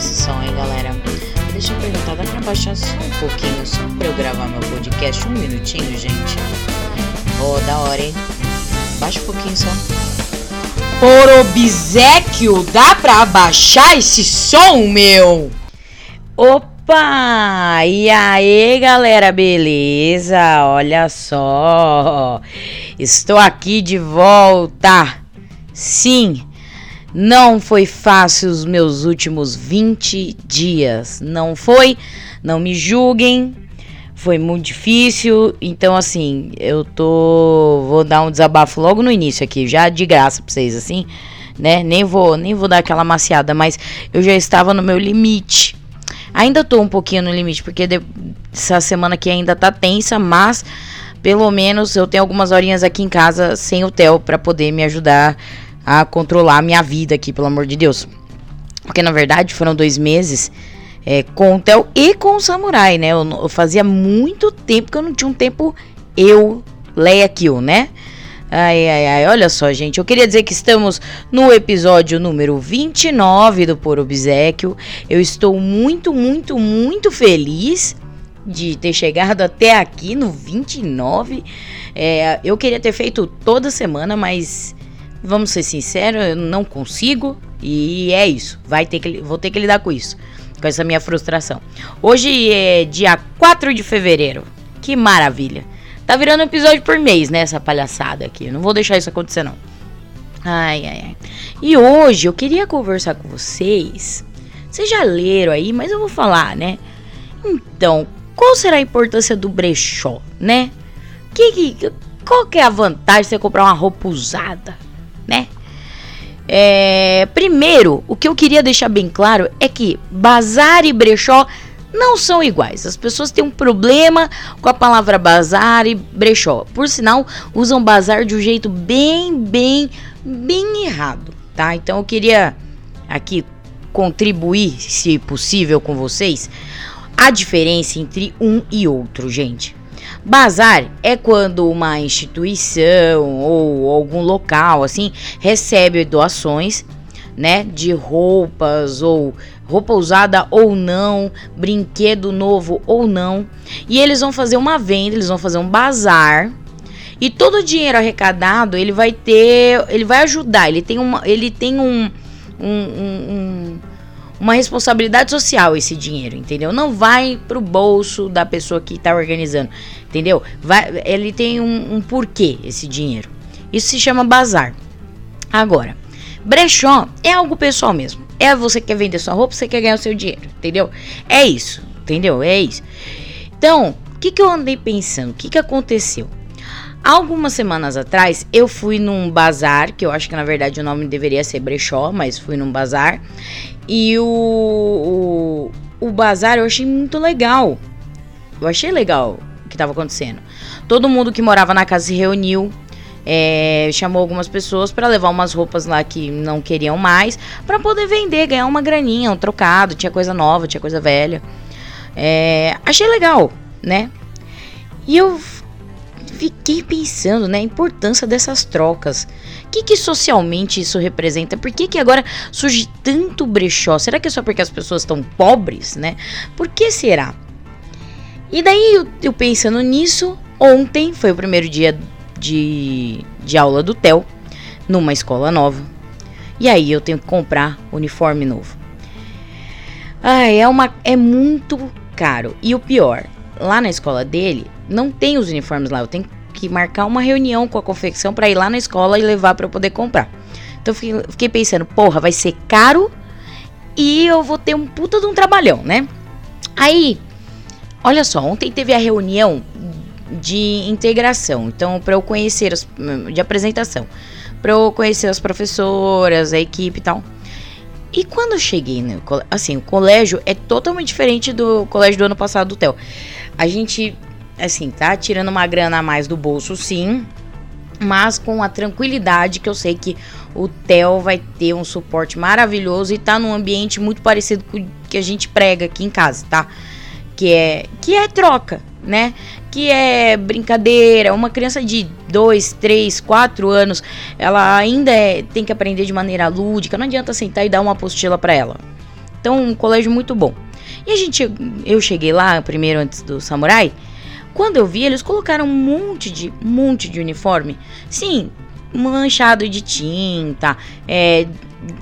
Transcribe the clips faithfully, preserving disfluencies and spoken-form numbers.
esse som, hein, galera? Deixa eu perguntar, dá pra baixar só um pouquinho, só pra eu gravar meu podcast, um minutinho, gente. Ô, oh, da hora, hein? Baixa um pouquinho só. Por obséquio, dá pra baixar esse som, meu? Opa! E aí, galera, beleza? Olha só! Estou aqui de volta! Sim! Não foi fácil os meus últimos vinte dias. Não foi, não me julguem. Foi muito difícil. Então, assim, eu tô... Vou dar um desabafo logo no início aqui, já de graça pra vocês, assim, né? Nem vou, nem vou dar aquela maciada, mas eu já estava no meu limite. Ainda tô um pouquinho no limite, porque de... essa semana aqui ainda tá tensa, mas... Pelo menos eu tenho algumas horinhas aqui em casa sem o Theo pra poder me ajudar a controlar a minha vida aqui, pelo amor de Deus. Porque, na verdade, foram dois meses é, com o Theo e com o Samurai, né? Eu, eu fazia muito tempo que eu não tinha um tempo eu, Leia Kill, né? Ai, ai, ai, olha só, gente. Eu queria dizer que estamos no episódio número vinte e nove do Por Obséquio. Eu estou muito, muito, muito feliz... de ter chegado até aqui no vinte e nove, é, eu queria ter feito toda semana, mas vamos ser sinceros, eu não consigo e é isso, vai ter que, vou ter que lidar com isso, com essa minha frustração. Hoje é dia quatro de fevereiro, que maravilha, tá virando um episódio por mês, né, essa palhaçada aqui, eu não vou deixar isso acontecer não. Ai, ai, ai. E hoje eu queria conversar com vocês, vocês já leram aí, mas eu vou falar, né, então... Qual será a importância do brechó, né? Que, que, qual que é a vantagem de você comprar uma roupa usada, né? É, primeiro, o que eu queria deixar bem claro é que bazar e brechó não são iguais. As pessoas têm um problema com a palavra bazar e brechó. Por sinal, usam bazar de um jeito bem, bem, bem errado, tá? Então eu queria aqui contribuir, se possível, com vocês... A diferença entre um e outro, gente. Bazar é quando uma instituição ou algum local, assim, recebe doações, né, de roupas ou roupa usada ou não, brinquedo novo ou não. E eles vão fazer uma venda, eles vão fazer um bazar. E todo o dinheiro arrecadado, ele vai ter, ele vai ajudar, ele tem, uma, ele tem um... um, um, um uma responsabilidade social esse dinheiro, entendeu? Não vai pro bolso da pessoa que tá organizando, entendeu? Vai, ele tem um, um porquê, esse dinheiro. Isso se chama bazar. Agora, brechó é algo pessoal mesmo. É você que quer vender sua roupa, você quer ganhar o seu dinheiro, entendeu? É isso, entendeu? É isso. Então, o que, que eu andei pensando? O que, que aconteceu? Algumas semanas atrás, eu fui num bazar, que eu acho que na verdade o nome deveria ser brechó, mas fui num bazar... E o, o, o bazar eu achei muito legal. Eu achei legal o que estava acontecendo. Todo mundo que morava na casa se reuniu. É, chamou algumas pessoas para levar umas roupas lá que não queriam mais. Para poder vender, ganhar uma graninha, um trocado. Tinha coisa nova, tinha coisa velha. É, achei legal, né? E eu fiquei pensando, né, a importância dessas trocas. O que, que socialmente isso representa? Por que, que agora surge tanto brechó? Será que é só porque as pessoas estão pobres, né? Por que será? E daí, eu, eu pensando nisso, ontem foi o primeiro dia de, de aula do Theo, numa escola nova. E aí, eu tenho que comprar uniforme novo. Ah, é, uma, é muito caro. E o pior, lá na escola dele, não tem os uniformes lá, eu tenho que que marcar uma reunião com a confecção para ir lá na escola e levar para eu poder comprar. Então eu fiquei pensando, porra, vai ser caro e eu vou ter um puta de um trabalhão, né? Aí, olha só, ontem teve a reunião de integração, então para eu conhecer as, de apresentação, para eu conhecer as professoras, a equipe e tal. E quando eu cheguei, no, assim, o colégio é totalmente diferente do colégio do ano passado do Theo. A gente assim, tá tirando uma grana a mais do bolso, sim, mas com a tranquilidade que eu sei que o Theo vai ter um suporte maravilhoso e tá num ambiente muito parecido com o que a gente prega aqui em casa, tá? Que é, que é troca, né? Que é brincadeira. Uma criança de dois, três, quatro anos, ela ainda é, tem que aprender de maneira lúdica, não adianta sentar e dar uma apostila pra ela. Então, um colégio muito bom. E a gente, eu cheguei lá primeiro antes do Samurai. Quando eu vi, eles colocaram um monte de, um monte de uniforme. Sim, manchado de tinta, é,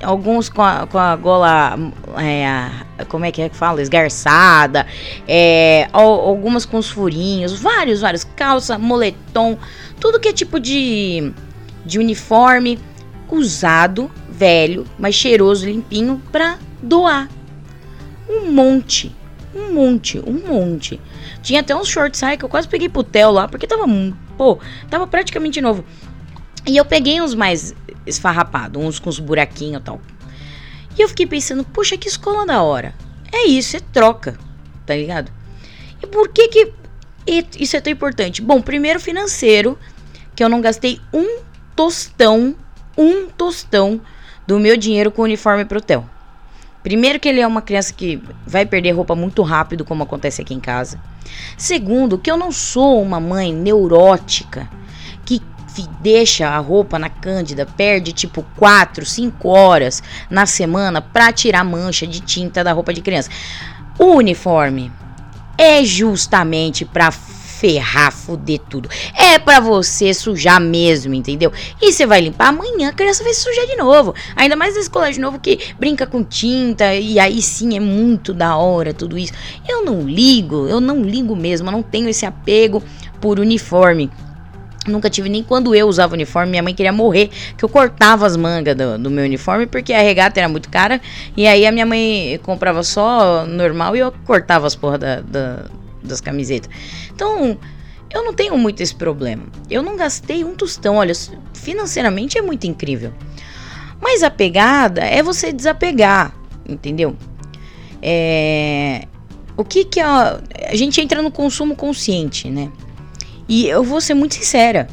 alguns com a, com a gola, é, a, como é que é que fala? Esgarçada, é, algumas com os furinhos, vários, vários, calça, moletom, tudo que é tipo de, de uniforme usado, velho, mas cheiroso, limpinho, pra doar. Um monte, um monte, um monte. Tinha até uns short saia que eu quase peguei pro Theo lá, porque tava, pô, tava praticamente novo. E eu peguei uns mais esfarrapados, uns com os buraquinhos e tal. E eu fiquei pensando, poxa, que escola da hora. É isso, é troca, tá ligado? E por que que isso é tão importante? Bom, primeiro financeiro, que eu não gastei um tostão, um tostão do meu dinheiro com uniforme pro Theo. Primeiro que ele é uma criança que vai perder roupa muito rápido, como acontece aqui em casa. Segundo, que eu não sou uma mãe neurótica, que deixa a roupa na Cândida, perde tipo quatro, cinco horas na semana pra tirar mancha de tinta da roupa de criança. O uniforme é justamente pra ferrar, foder tudo. É pra você sujar mesmo, entendeu? E você vai limpar amanhã, a criança vai se sujar de novo. Ainda mais nesse colégio novo que brinca com tinta, e aí sim é muito da hora tudo isso. Eu não ligo, eu não ligo mesmo, eu não tenho esse apego por uniforme. Nunca tive, nem quando eu usava uniforme, minha mãe queria morrer, que eu cortava as mangas do, do meu uniforme, porque a regata era muito cara, e aí a minha mãe comprava só normal e eu cortava as porra da, da, das camisetas. Então, eu não tenho muito esse problema. Eu não gastei um tostão, olha, financeiramente é muito incrível. Mas a pegada é você desapegar, entendeu? É, o que que a, a gente entra no consumo consciente, né? E eu vou ser muito sincera,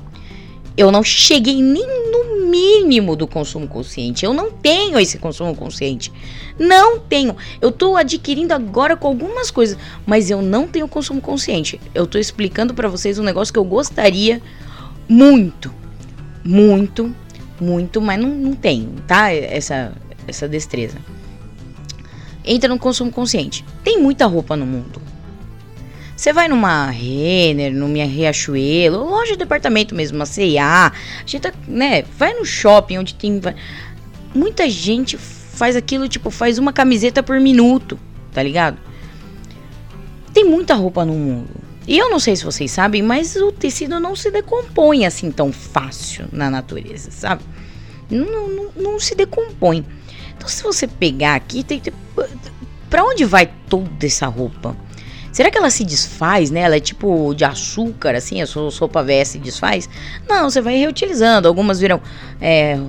eu não cheguei nem no mínimo do consumo consciente, eu não tenho esse consumo consciente, não tenho, eu tô adquirindo agora com algumas coisas, mas eu não tenho consumo consciente. Eu tô explicando pra vocês um negócio que eu gostaria muito, muito, muito, mas não, não tenho, tá, essa, essa destreza. Entra no consumo consciente, tem muita roupa no mundo. Você vai numa Renner, numa Riachuelo, loja de departamento mesmo, uma C e A, a gente tá, né, vai no shopping onde tem... Muita gente faz aquilo, tipo, faz uma camiseta por minuto, tá ligado? Tem muita roupa no mundo. E eu não sei se vocês sabem, mas o tecido não se decompõe assim tão fácil na natureza, sabe? Não, não, não se decompõe. Então, se você pegar aqui, tem, tem, pra onde vai toda essa roupa? Será que ela se desfaz, né? Ela é tipo de açúcar, assim, a sua sopa velha se desfaz? Não, você vai reutilizando. Algumas viram é,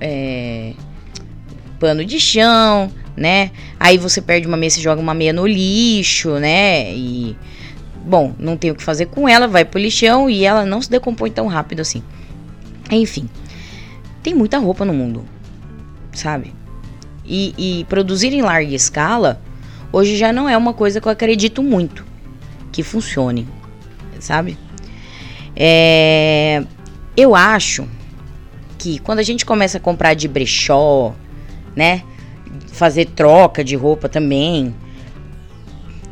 é, pano de chão, né? Aí você perde uma meia, você joga uma meia no lixo, né? E, bom, não tem o que fazer com ela, vai pro lixão e ela não se decompõe tão rápido assim. Enfim, tem muita roupa no mundo, sabe? E, e produzir em larga escala... Hoje já não é uma coisa que eu acredito muito que funcione, sabe? É, eu acho que quando a gente começa a comprar de brechó, né? Fazer troca de roupa também...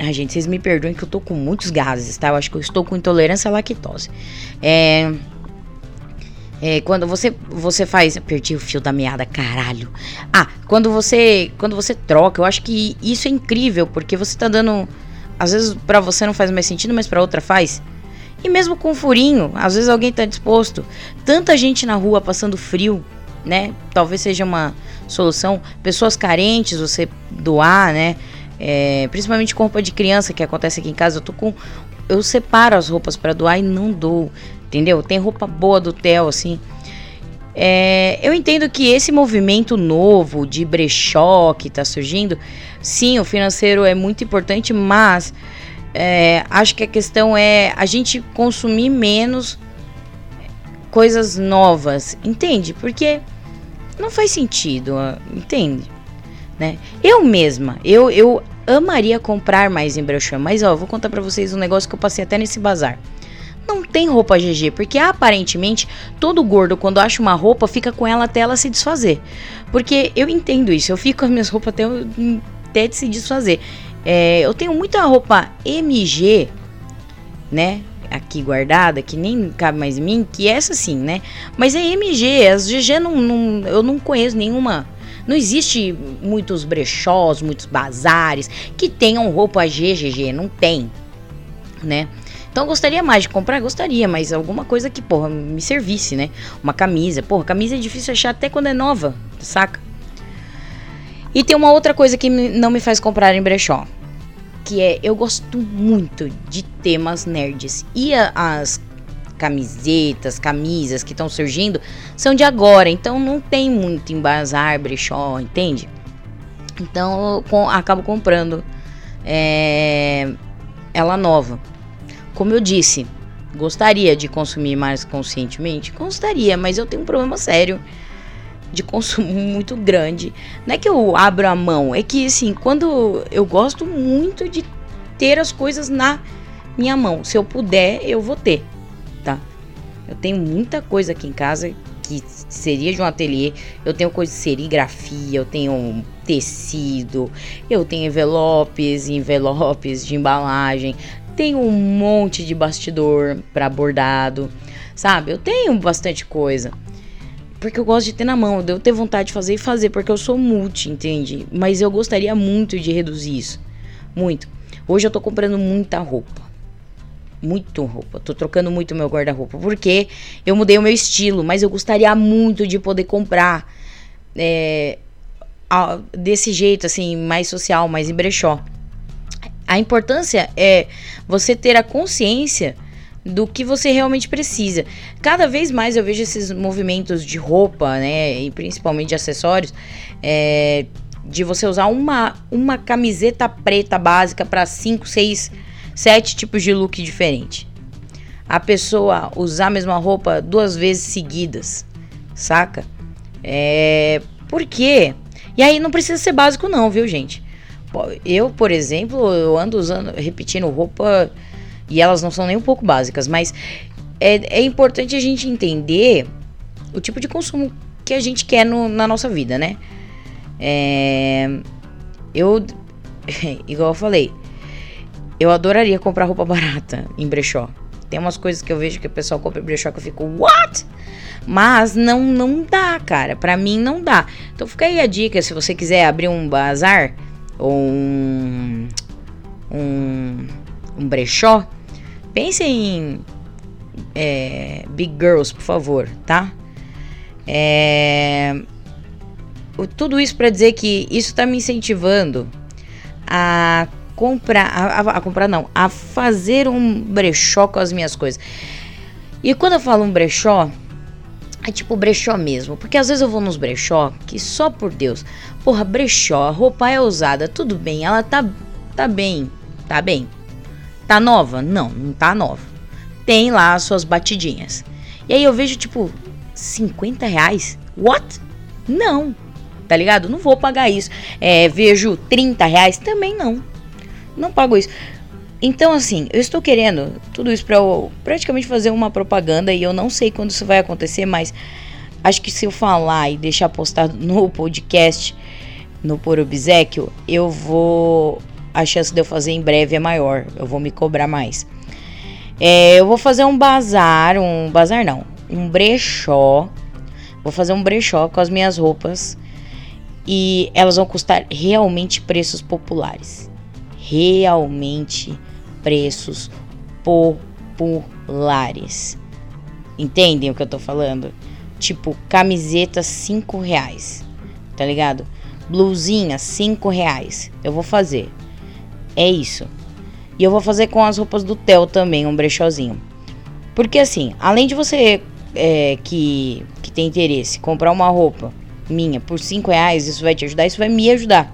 Ai, gente, vocês me perdoem que eu tô com muitos gases, tá? Eu acho que eu estou com intolerância à lactose. É... É, quando você, você faz... Eu perdi o fio da meada, caralho. Ah, quando você, quando você troca, eu acho que isso é incrível, porque você tá dando... Às vezes pra você não faz mais sentido, mas pra outra faz. E mesmo com furinho, às vezes alguém tá disposto. Tanta gente na rua passando frio, né? Talvez seja uma solução. Pessoas carentes, você doar, né? É, principalmente com roupa de criança, que acontece aqui em casa. Eu tô com... Eu separo as roupas pra doar e não dou. Entendeu? Tem roupa boa do Theo, assim. É, eu entendo que esse movimento novo de brechó que tá surgindo, sim, o financeiro é muito importante, mas é, acho que a questão é a gente consumir menos coisas novas, entende? Porque não faz sentido, entende? Né? Eu mesma, eu, eu amaria comprar mais em brechó, mas ó, vou contar pra vocês um negócio que eu passei até nesse bazar. Não tem roupa G G, porque aparentemente todo gordo quando acha uma roupa fica com ela até ela se desfazer. Porque eu entendo isso, eu fico com as minhas roupas até eu até decidi desfazer. É, eu tenho muita roupa M G, né, aqui guardada, que nem cabe mais em mim, que essa sim, né, mas é M G, as G G não, não, eu não conheço nenhuma, não existe muitos brechós, muitos bazares que tenham roupa G G G, não tem, né. Então eu gostaria mais de comprar, gostaria, mas alguma coisa que, porra, me servisse, né, uma camisa, porra, camisa é difícil achar até quando é nova, saca. E tem uma outra coisa que não me faz comprar em brechó, que é, eu gosto muito de temas nerds. E a, as camisetas, camisas que estão surgindo são de agora, então não tem muito em bazar, brechó, entende? Então eu com, acabo comprando é, ela nova. Como eu disse, gostaria de consumir mais conscientemente? Gostaria, mas eu tenho um problema sério de consumo muito grande. Não é que eu abro a mão, é que assim, quando eu gosto muito de ter as coisas na minha mão, se eu puder, eu vou ter, tá? Eu tenho muita coisa aqui em casa que seria de um ateliê, eu tenho coisa de serigrafia, eu tenho tecido, eu tenho envelopes, envelopes de embalagem, tenho um monte de bastidor para bordado, sabe? Eu tenho bastante coisa. Porque eu gosto de ter na mão, eu devo ter vontade de fazer e fazer, porque eu sou multi, entende? Mas eu gostaria muito de reduzir isso, muito. Hoje eu tô comprando muita roupa, muito roupa, tô trocando muito meu guarda-roupa, porque eu mudei o meu estilo, mas eu gostaria muito de poder comprar é, a, desse jeito, assim, mais social, mais em brechó. A importância é você ter a consciência do que você realmente precisa. Cada vez mais eu vejo esses movimentos de roupa, né, e principalmente de acessórios, é, de você usar uma, uma camiseta preta básica para cinco, seis, sete tipos de look diferente. A pessoa usar a mesma roupa duas vezes seguidas, saca? É, por quê? E aí não precisa ser básico não, viu, gente? Eu, por exemplo, eu ando usando, repetindo roupa, e elas não são nem um pouco básicas, mas é, é importante a gente entender o tipo de consumo que a gente quer no, na nossa vida, né? É, eu, igual eu falei, eu adoraria comprar roupa barata em brechó. Tem umas coisas que eu vejo que o pessoal compra em brechó que eu fico, what? Mas não, não dá, cara, pra mim não dá. Então fica aí a dica, se você quiser abrir um bazar, ou um... um, um brechó, pense em é, Big Girls, por favor, tá? É, tudo isso pra dizer que isso tá me incentivando a comprar, a, a comprar não, a fazer um brechó com as minhas coisas. E quando eu falo um brechó, é tipo brechó mesmo, porque às vezes eu vou nos brechó que só por Deus, porra, brechó, a roupa é usada, tudo bem, ela tá, tá bem, tá bem. Tá nova? Não, não tá nova. Tem lá as suas batidinhas. E aí eu vejo, tipo, cinquenta reais? What? Não. Tá ligado? Não vou pagar isso. É, vejo trinta reais? Também não. Não pago isso. Então, assim, eu estou querendo tudo isso pra eu praticamente fazer uma propaganda. E eu não sei quando isso vai acontecer, mas acho que se eu falar e deixar postado no podcast, no Por Obséquio, eu vou... a chance de eu fazer em breve é maior, eu vou me cobrar mais. É, eu vou fazer um bazar, um bazar não, um brechó, vou fazer um brechó com as minhas roupas e elas vão custar realmente preços populares, realmente preços populares, entendem o que eu tô falando? Tipo, camiseta cinco reais, tá ligado? Blusinha cinco reais, eu vou fazer. É isso. E eu vou fazer com as roupas do Theo também, um brechózinho. Porque assim, além de você é, que, que tem interesse, comprar uma roupa minha por cinco reais, isso vai te ajudar, isso vai me ajudar.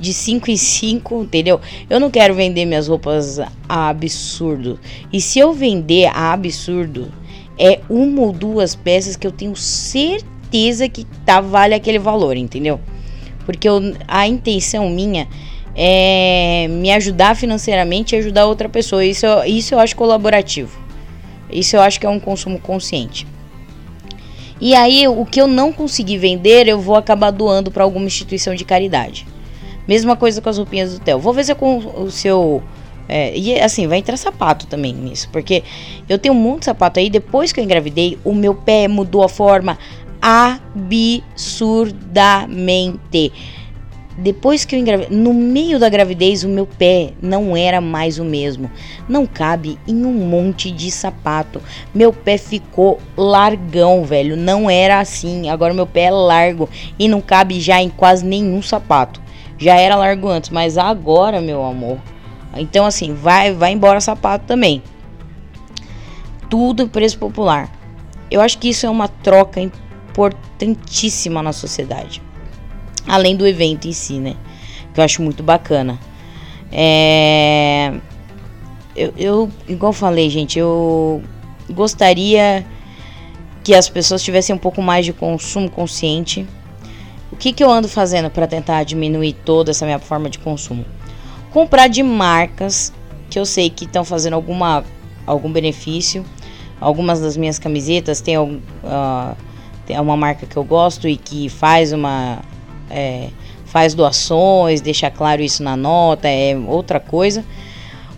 De cinco em cinco, entendeu? Eu não quero vender minhas roupas a absurdo. E se eu vender a absurdo, é uma ou duas peças que eu tenho certeza que tá, vale aquele valor, entendeu? Porque eu, a intenção minha... é me ajudar financeiramente e ajudar outra pessoa. Isso eu, isso eu acho colaborativo. Isso eu acho que é um consumo consciente. E aí, o que eu não conseguir vender, eu vou acabar doando para alguma instituição de caridade. Mesma coisa com as roupinhas do Theo. Vou ver se eu com o seu... É, e assim, vai entrar sapato também nisso, porque eu tenho muito sapato aí, depois que eu engravidei, o meu pé mudou a forma absurdamente. Depois que eu engravidei, no meio da gravidez, o meu pé não era mais o mesmo. Não cabe em um monte de sapato. Meu pé ficou largão, velho, não era assim, agora meu pé é largo e não cabe já em quase nenhum sapato. Já era largo antes, mas agora, meu amor... Então assim, vai, vai embora sapato também. Tudo preço popular. Eu acho que isso é uma troca importantíssima na sociedade. Além do evento em si, né? Que eu acho muito bacana. É... Eu, eu, igual eu falei, gente, eu gostaria que as pessoas tivessem um pouco mais de consumo consciente. O que, que eu ando fazendo para tentar diminuir toda essa minha forma de consumo? Comprar de marcas que eu sei que estão fazendo alguma, algum benefício. Algumas das minhas camisetas tem, uh, tem uma marca que eu gosto e que faz uma é, faz doações, deixa claro isso na nota, é outra coisa.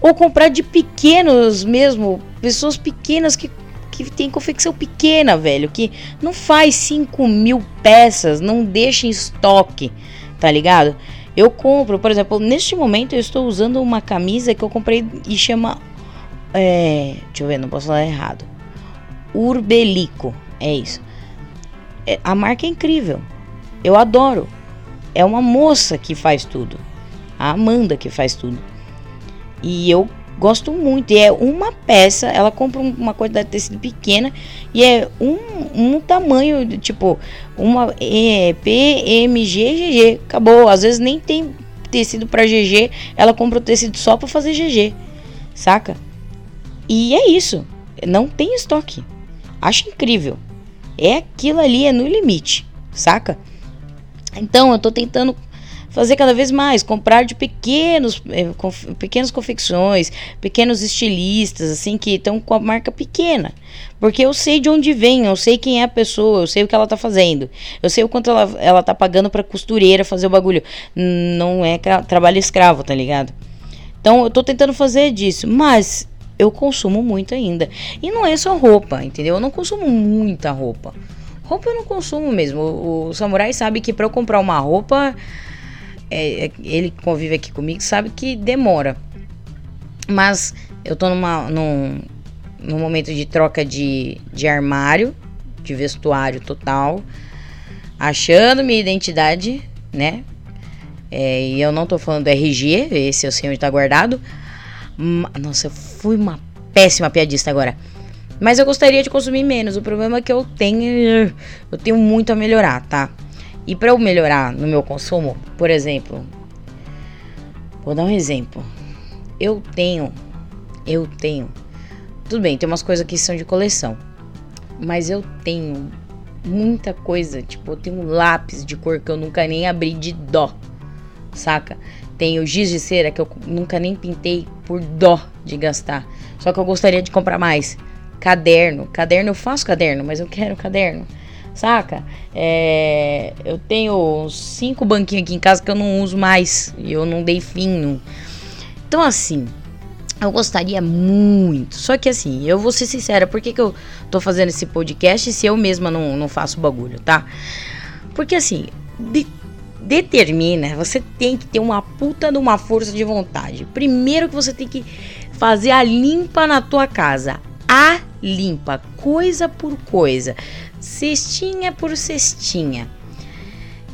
Ou comprar de pequenos mesmo, pessoas pequenas que, que tem confecção pequena, velho, que não faz cinco mil peças, não deixa em estoque, tá ligado? Eu compro, por exemplo, neste momento eu estou usando uma camisa que eu comprei e chama... É, deixa eu ver, não posso falar errado. Urbelico, é isso. É, a marca é incrível. Eu adoro. É uma moça que faz tudo. A Amanda que faz tudo. E eu gosto muito. E é uma peça, ela compra uma quantidade de tecido pequena. E é um, um tamanho, tipo... Uma é, P M G, G G, acabou. Às vezes nem tem tecido pra G G, ela compra o tecido só pra fazer G G, saca? E é isso, não tem estoque. Acho incrível. É aquilo ali, é no limite, saca? Então eu tô tentando fazer cada vez mais, comprar de pequenos, conf, pequenas confecções, pequenos estilistas, assim, que estão com a marca pequena. Porque eu sei de onde vem, eu sei quem é a pessoa, eu sei o que ela tá fazendo. Eu sei o quanto ela, ela tá pagando pra costureira fazer o bagulho. Não é trabalho escravo, tá ligado? Então, eu tô tentando fazer disso, mas eu consumo muito ainda. E não é só roupa, entendeu? Eu não consumo muita roupa. Roupa eu não consumo mesmo. O, o Samurai sabe que pra eu comprar uma roupa... ele que convive aqui comigo sabe que demora, mas eu tô numa, num, num momento de troca de, de armário, de vestuário total, achando minha identidade, né? É, e eu não tô falando do R G, esse eu sei onde tá guardado. Nossa, eu fui uma péssima piadista agora, mas eu gostaria de consumir menos. O problema é que eu tenho, eu tenho muito a melhorar, tá? E para eu melhorar no meu consumo, por exemplo, vou dar um exemplo. Eu tenho, eu tenho, tudo bem, tem umas coisas que são de coleção, mas eu tenho muita coisa, tipo, eu tenho um lápis de cor que eu nunca nem abri de dó, saca? Tenho giz de cera que eu nunca nem pintei por dó de gastar, só que eu gostaria de comprar mais. Caderno, caderno, eu faço caderno, mas eu quero caderno. Saca? É, eu tenho cinco banquinhos aqui em casa que eu não uso mais. E eu não dei fim. Então, assim, eu gostaria muito. Só que, assim, eu vou ser sincera. Por que, que eu tô fazendo esse podcast se eu mesma não, não faço bagulho, tá? Porque, assim, de, determina. Você tem que ter uma puta de uma força de vontade. Primeiro que você tem que fazer a limpa na tua casa. A limpa. Coisa por coisa. Cestinha por cestinha.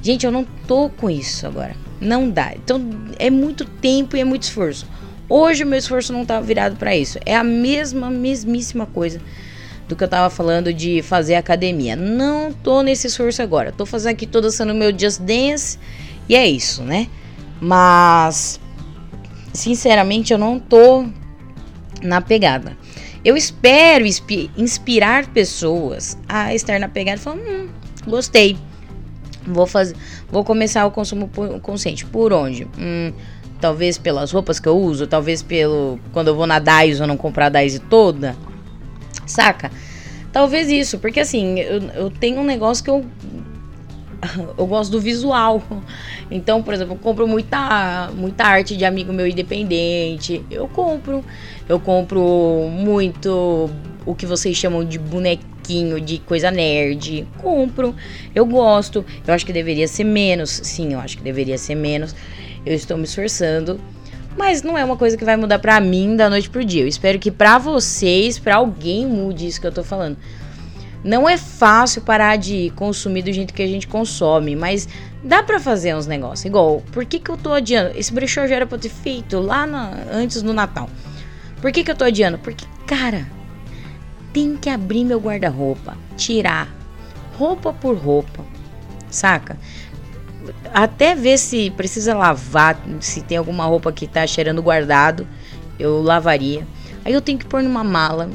Gente, eu não tô com isso agora. Não dá. Então, é muito tempo e é muito esforço. Hoje o meu esforço não tá virado pra isso. É a mesma, mesmíssima coisa do que eu tava falando de fazer academia. Não tô nesse esforço agora. Tô fazendo aqui, tô dançando o meu Just Dance. E é isso, né? Mas, sinceramente, eu não tô na pegada. Eu espero inspirar pessoas a estar na pegada e falar, hum, gostei, vou, fazer, vou começar o consumo consciente. Por onde? Hum, talvez pelas roupas que eu uso, talvez pelo quando eu vou na Daiso, eu não comprar a Daiso toda, saca? Talvez isso, porque assim, eu, eu tenho um negócio que eu eu gosto do visual. Então, por exemplo, eu compro muita, muita arte de amigo meu independente. Eu compro. Eu compro muito o que vocês chamam de bonequinho, de coisa nerd. Compro. Eu gosto. Eu acho que deveria ser menos. Sim, eu acho que deveria ser menos. Eu estou me esforçando. Mas não é uma coisa que vai mudar pra mim da noite pro dia. Eu espero que pra vocês, pra alguém mude isso que eu tô falando. Não é fácil parar de consumir do jeito que a gente consome, mas dá pra fazer uns negócios. Igual, por que que eu tô adiando? Esse brechó já era pra eu ter feito lá na, antes do Natal. Por que que eu tô adiando? Porque, cara, tem que abrir meu guarda-roupa, tirar roupa por roupa, saca? Até ver se precisa lavar, se tem alguma roupa que tá cheirando guardado, eu lavaria. Aí eu tenho que pôr numa mala.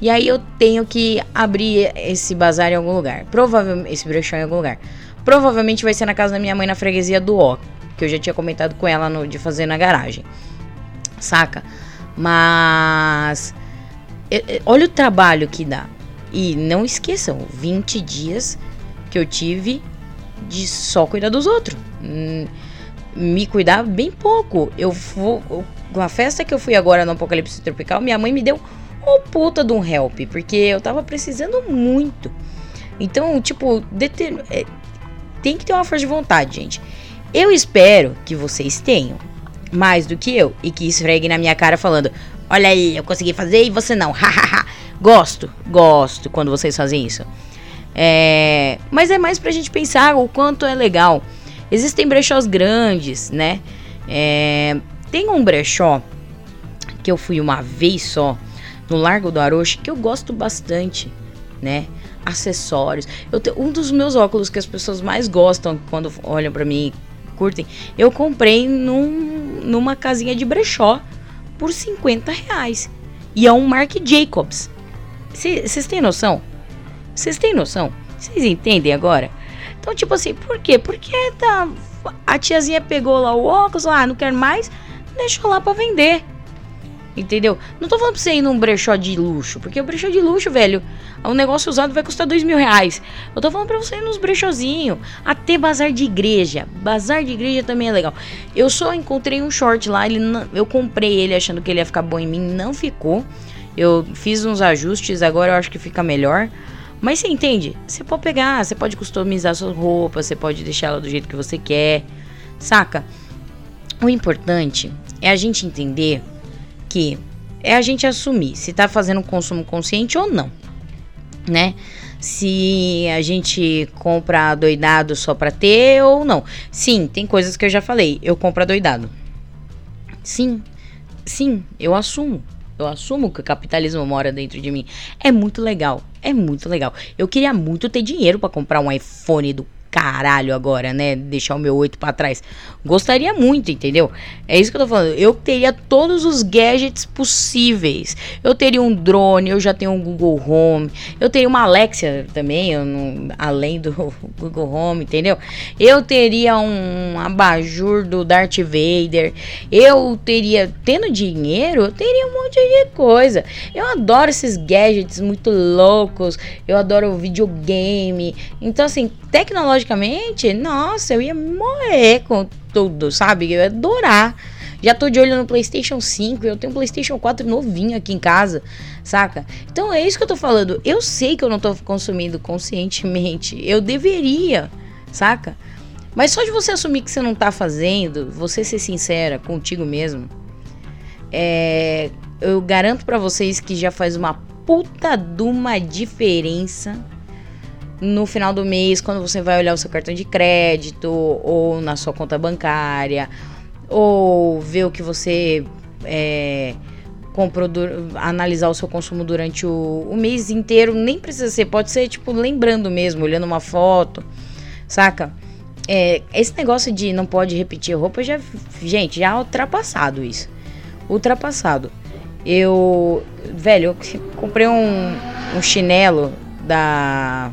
E aí eu tenho que abrir esse bazar em algum lugar. Provavelmente, esse brechó em algum lugar. Provavelmente vai ser na casa da minha mãe, na freguesia do O, que eu já tinha comentado com ela no, de fazer na garagem. Saca? Mas... olha o trabalho que dá. E não esqueçam, vinte dias que eu tive... de só cuidar dos outros. Me cuidar bem pouco. Eu vou, a festa que eu fui agora no Apocalipse Tropical, minha mãe me deu um puta de um help, porque eu tava precisando muito. Então, tipo, deter, é, tem que ter uma força de vontade, gente. Eu espero que vocês tenham mais do que eu e que esfreguem na minha cara falando: olha aí, eu consegui fazer e você não. Gosto, gosto quando vocês fazem isso. É, mas é mais pra gente pensar o quanto é legal. Existem brechós grandes, né? É, tem um brechó que eu fui uma vez só no Largo do Arochi que eu gosto bastante, né? Acessórios. Eu tenho um dos meus óculos que as pessoas mais gostam quando olham pra mim e curtem. Eu comprei num, numa casinha de brechó por cinquenta reais. E é um Marc Jacobs. Vocês têm noção? Vocês têm noção? Vocês entendem agora? Então, tipo assim, por quê? Porque tá, a tiazinha pegou lá o óculos, ah, não quero mais, deixou lá pra vender. Entendeu? Não tô falando pra você ir num brechó de luxo, porque o brechó de luxo, velho, um negócio usado vai custar dois mil reais. Eu tô falando pra você ir nos brechózinhos, até bazar de igreja. Bazar de igreja também é legal. Eu só encontrei um short lá, ele não, eu comprei ele achando que ele ia ficar bom em mim, não ficou. Eu fiz uns ajustes, agora eu acho que fica melhor. Mas você entende? Você pode pegar, você pode customizar suas roupas, você pode deixar ela do jeito que você quer, saca? O importante é a gente entender que é a gente assumir se tá fazendo um consumo consciente ou não, né? Se a gente compra doidado só pra ter ou não. Sim, tem coisas que eu já falei, eu compro doidado. Sim, sim, eu assumo. Eu assumo que o capitalismo mora dentro de mim. É muito legal, é muito legal. Eu queria muito ter dinheiro pra comprar um iPhone do caralho agora, né? Deixar o meu oito pra trás. Gostaria muito, entendeu? É isso que eu tô falando. Eu teria todos os gadgets possíveis. Eu teria um drone, eu já tenho um Google Home. Eu teria uma Alexa também, eu não, além do Google Home, entendeu? Eu teria um abajur do Darth Vader. Eu teria, tendo dinheiro, eu teria um monte de coisa. Eu adoro esses gadgets muito loucos. Eu adoro videogame. Então, assim, tecnologicamente, nossa, eu ia morrer com tudo, sabe? Eu ia adorar. Já tô de olho no PlayStation cinco, eu tenho um PlayStation quatro novinho aqui em casa, saca? Então é isso que eu tô falando. Eu sei que eu não tô consumindo conscientemente, eu deveria, saca? Mas só de você assumir que você não tá fazendo, você ser sincera contigo mesmo, é, eu garanto pra vocês que já faz uma puta de uma diferença no final do mês, quando você vai olhar o seu cartão de crédito, ou na sua conta bancária, ou ver o que você é, comprou, do, analisar o seu consumo durante o, o mês inteiro, nem precisa ser, pode ser tipo lembrando mesmo, olhando uma foto, saca? É, esse negócio de não pode repetir roupa, já, gente, já ultrapassado isso, ultrapassado. Eu, velho, eu comprei um, um chinelo da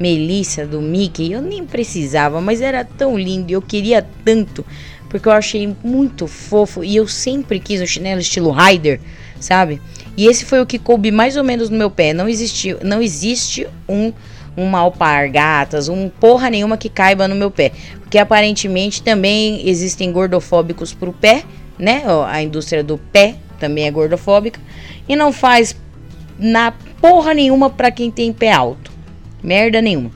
Melissa, do Mickey, eu nem precisava, mas era tão lindo e eu queria tanto, porque eu achei muito fofo e eu sempre quis um chinelo estilo Rider, sabe? E esse foi o que coube mais ou menos no meu pé. Não existe, não existe um uma alpargatas, um porra nenhuma que caiba no meu pé. Porque aparentemente também existem gordofóbicos pro pé, né? A indústria do pé também é gordofóbica. E não faz na porra nenhuma pra quem tem pé alto. Merda nenhuma,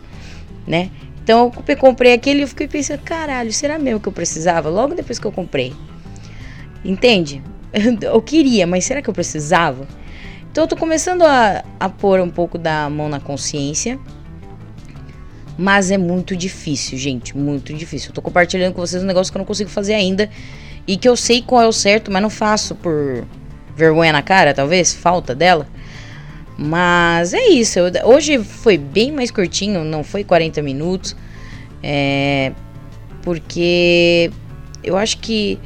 né? Então eu comprei aquele e fiquei pensando, caralho, será mesmo que eu precisava? Logo depois que eu comprei. Entende? Eu queria, mas será que eu precisava? Então eu tô começando a, a pôr um pouco da mão na consciência, mas é muito difícil, gente, muito difícil. Eu tô compartilhando com vocês um negócio que eu não consigo fazer ainda e que eu sei qual é o certo, mas não faço por vergonha na cara, talvez, falta dela. Mas é isso, eu, hoje foi bem mais curtinho, não foi quarenta minutos, é, porque eu acho que...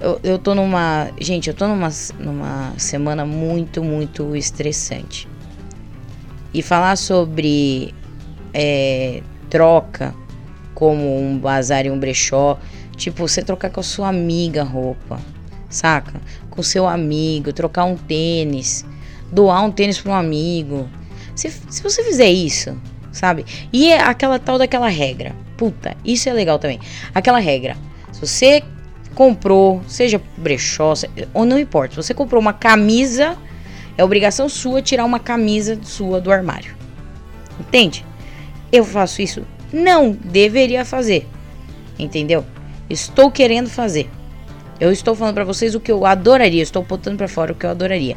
Eu, eu tô numa... Gente, eu tô numa, numa semana muito, muito estressante. E falar sobre é, troca, como um bazar e um brechó. Tipo, você trocar com a sua amiga roupa, saca? Com seu amigo, trocar um tênis, doar um tênis pra um amigo. Se, se você fizer isso, sabe? E é aquela tal daquela regra. Puta, isso é legal também. Aquela regra. Se você... comprou, seja brechó, ou não importa, se você comprou uma camisa, é obrigação sua tirar uma camisa sua do armário. Entende? Eu faço isso? Não deveria fazer. Entendeu? Estou querendo fazer. Eu estou falando pra vocês o que eu adoraria, estou botando pra fora o que eu adoraria.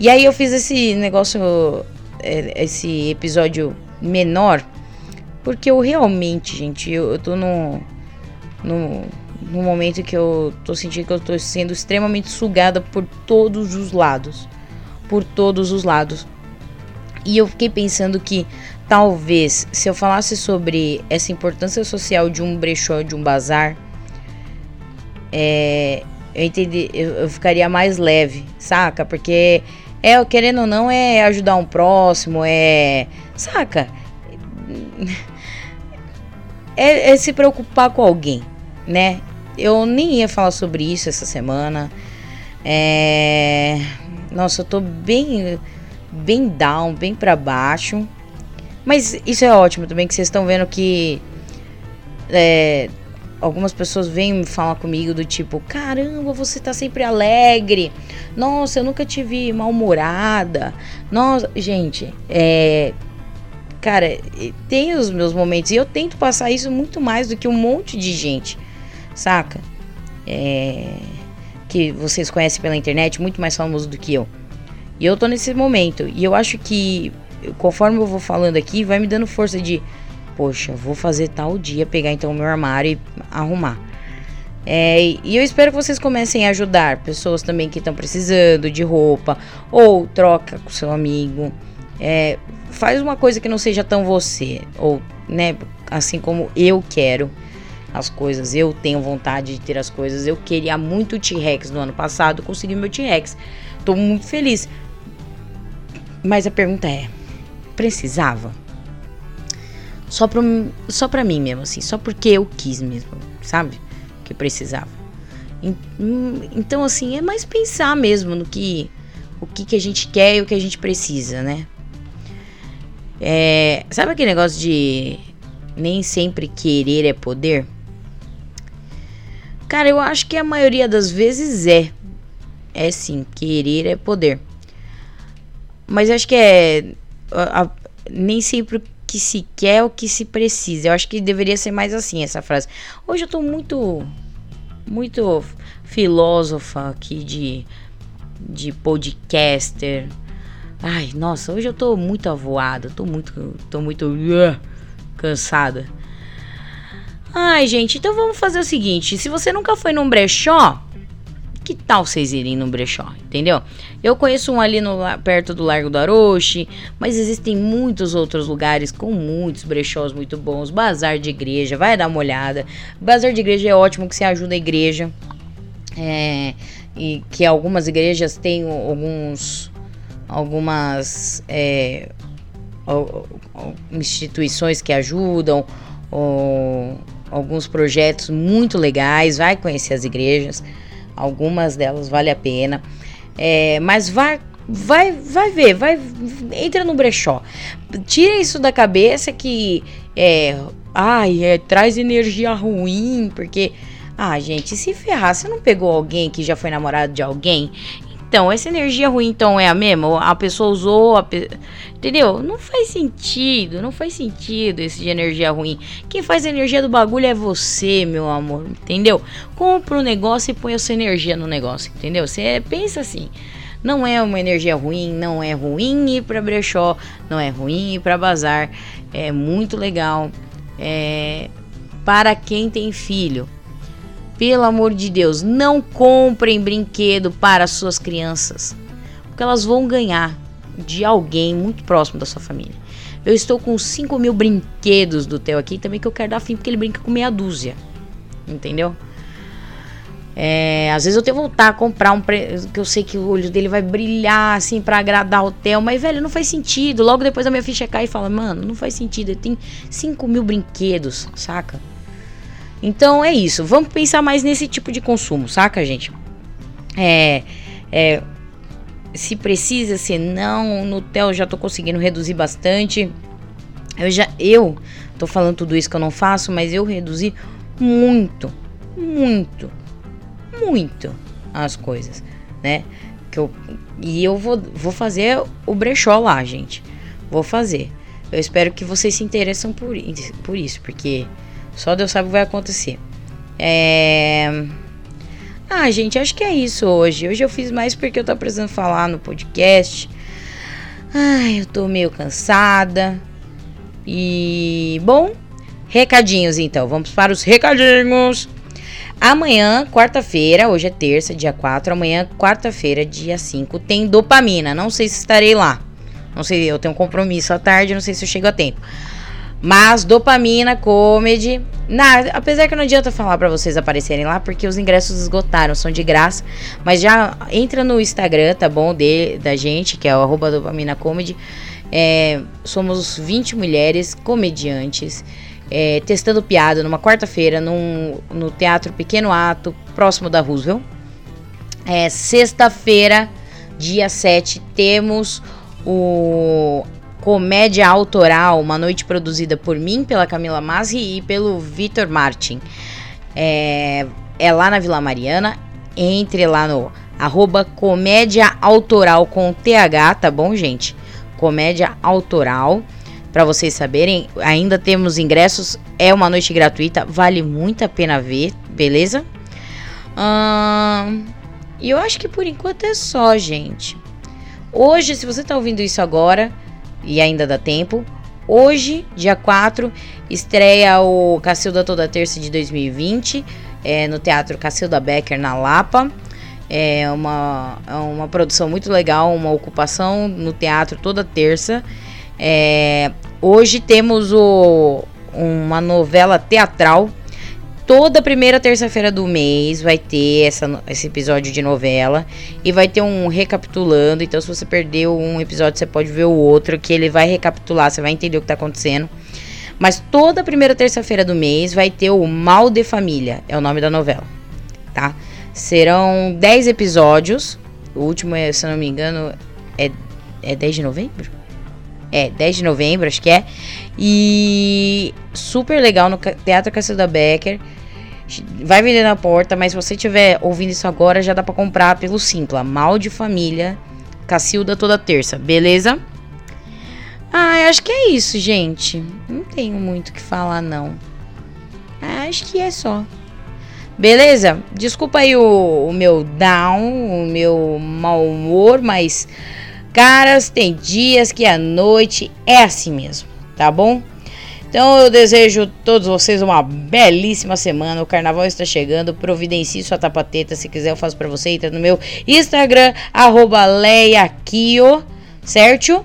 E aí eu fiz esse negócio, esse episódio menor, porque eu realmente, gente, eu, eu tô no... no no momento que eu tô sentindo que eu tô sendo extremamente sugada por todos os lados. Por todos os lados. E eu fiquei pensando que talvez se eu falasse sobre essa importância social de um brechó, de um bazar, é, eu, entendi, eu, eu ficaria mais leve, saca? Porque, é, querendo ou não, é ajudar um próximo, é... Saca? É, é se preocupar com alguém, né? Eu nem ia falar sobre isso essa semana. É... Nossa, eu tô bem, bem down, bem pra baixo. Mas isso é ótimo também, que vocês estão vendo que... É... Algumas pessoas vêm falar comigo do tipo... Caramba, você tá sempre alegre. Nossa, eu nunca te vi mal-humorada. Nossa, gente... É... Cara, tem os meus momentos. E eu tento passar isso muito mais do que um monte de gente... Saca? É... Que vocês conhecem pela internet, muito mais famoso do que eu. E eu tô nesse momento. E eu acho que, conforme eu vou falando aqui, vai me dando força de... Poxa, vou fazer tal dia, pegar então o meu armário e arrumar. É... E eu espero que vocês comecem a ajudar pessoas também que estão precisando de roupa. Ou troca com seu amigo. É... Faz uma coisa que não seja tão você. Ou, né? Assim como eu quero as coisas, eu tenho vontade de ter as coisas, eu queria muito o T-Rex no ano passado, consegui meu T-Rex, tô muito feliz, mas a pergunta é, precisava? Só pra, só pra mim mesmo, assim, só porque eu quis mesmo, sabe, que precisava. Então, assim, é mais pensar mesmo no que, o que, que a gente quer e o que a gente precisa, né, é, sabe aquele negócio de nem sempre querer é poder? Cara, eu acho que a maioria das vezes é. É sim, querer é poder. Mas eu acho que é... A, a, nem sempre o que se quer é o que se precisa. Eu acho que deveria ser mais assim essa frase. Hoje eu tô muito... Muito filósofa aqui de... De podcaster. Ai, nossa, hoje eu tô muito avoada. Tô muito... Tô muito... cansada. Ai, gente, então vamos fazer o seguinte, se você nunca foi num brechó, que tal vocês irem num brechó, entendeu? Eu conheço um ali no, perto do Largo do Arochi, mas existem muitos outros lugares com muitos brechós muito bons, bazar de igreja, vai dar uma olhada, bazar de igreja é ótimo que você ajuda a igreja, é, e que algumas igrejas têm alguns, algumas, é, Ou, ou, instituições que ajudam, ou, alguns projetos muito legais, vai conhecer as igrejas, algumas delas vale a pena, é, mas vá Vai, vai ver, vai, entra no brechó. Tira isso da cabeça que é, ai, é, traz energia ruim, porque, ah, gente, se ferrar, você não pegou alguém que já foi namorado de alguém? Então, essa energia ruim, então, é a mesma? A pessoa usou, a pe... entendeu? Não faz sentido, não faz sentido esse de energia ruim. Quem faz a energia do bagulho é você, meu amor, entendeu? Compra o negócio e põe a sua energia no negócio, entendeu? Você pensa assim, não é uma energia ruim, não é ruim ir pra brechó, não é ruim ir pra bazar, é muito legal, é... para quem tem filho. Pelo amor de Deus, não comprem brinquedo para suas crianças, porque elas vão ganhar de alguém muito próximo da sua família. Eu estou com cinco mil brinquedos do Theo aqui também, que eu quero dar fim, porque ele brinca com meia dúzia, entendeu? É, às vezes eu tenho que voltar a comprar um pre... que eu sei que o olho dele vai brilhar assim pra agradar o Theo, mas velho, não faz sentido. Logo depois a minha ficha cai e fala, mano, não faz sentido, eu tenho cinco mil brinquedos, saca? Então é isso, vamos pensar mais nesse tipo de consumo, saca, gente? É, é, se precisa, se não, no Theo eu já tô conseguindo reduzir bastante. Eu já, eu tô falando tudo isso que eu não faço, mas eu reduzi muito, muito, muito as coisas, né? Que eu, e eu vou, vou fazer o brechó lá, gente, vou fazer. Eu espero que vocês se interessem por, por isso, porque... só Deus sabe o que vai acontecer. É... Ah, gente, acho que é isso hoje. Hoje eu fiz mais porque eu tô precisando falar no podcast. Ai, eu tô meio cansada. E, bom, recadinhos então. Vamos para os recadinhos. Amanhã, quarta-feira, hoje é terça, dia quatro. Amanhã, quarta-feira, dia cinco, tem Dopamina. Não sei se estarei lá. Não sei, eu tenho um compromisso à tarde, não sei se eu chego a tempo. Mas Dopamina Comedy, na, apesar que não adianta falar pra vocês aparecerem lá, porque os ingressos esgotaram, são de graça. Mas já entra no Instagram, tá bom, de, da gente, que é o arroba Dopamina Comedy. É, somos vinte mulheres comediantes, é, testando piada numa quarta-feira num, no Teatro Pequeno Ato, próximo da Roosevelt. É, sexta-feira, dia sete, temos o... Comédia Autoral, uma noite produzida por mim, pela Camila Masri e pelo Vitor Martin. É, é lá na Vila Mariana. Entre lá no arroba Comédia Autoral com T H, tá bom, gente? Comédia Autoral, pra vocês saberem. Ainda temos ingressos, é uma noite gratuita, vale muito a pena ver, beleza? Hum, e eu acho que por enquanto é só, gente. Hoje, se você tá ouvindo isso agora... e ainda dá tempo. Hoje, dia quatro, estreia o Cacilda Toda Terça de dois mil e vinte, é, no Teatro Cacilda Becker, na Lapa. É uma, uma produção muito legal, uma ocupação no teatro toda terça. É, hoje temos o, uma novela teatral. Toda primeira terça-feira do mês vai ter essa, esse episódio de novela. E vai ter um recapitulando. Então, se você perdeu um episódio, você pode ver o outro, que ele vai recapitular, você vai entender o que tá acontecendo. Mas toda primeira terça-feira do mês vai ter o Mal de Família, é o nome da novela, tá? Serão dez episódios. O último, é, se eu não me engano, é, é dez de novembro? É, dez de novembro, acho que é. E super legal, no Teatro Cacilda Becker. Vai vender na porta, mas se você estiver ouvindo isso agora, já dá pra comprar pelo Simpla. Mal de Família, Cacilda Toda Terça, beleza? Ah, acho que é isso, gente. Não tenho muito o que falar, não. Ah, acho que é só. Beleza? Desculpa aí o, o meu down, o meu mau humor, mas... caras, tem dias que a noite é assim mesmo, tá bom? Então eu desejo a todos vocês uma belíssima semana. O carnaval está chegando, providencie sua tapateta. Se quiser eu faço pra você, entra no meu Instagram, arroba leiaquio, certo?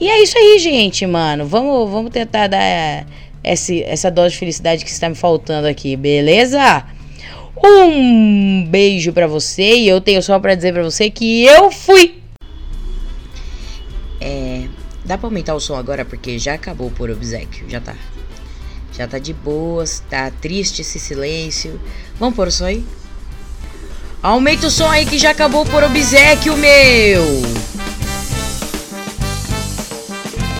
E é isso aí, gente, mano. Vamos, vamos tentar dar essa, essa dose de felicidade que está me faltando aqui, beleza? Um beijo pra você e eu tenho só pra dizer pra você que eu fui! É, dá pra aumentar o som agora porque já acabou Por Obséquio, já tá, já tá de boas, tá triste esse silêncio. Vamos pôr o som aí? Aumenta o som aí que já acabou Por Obséquio, meu!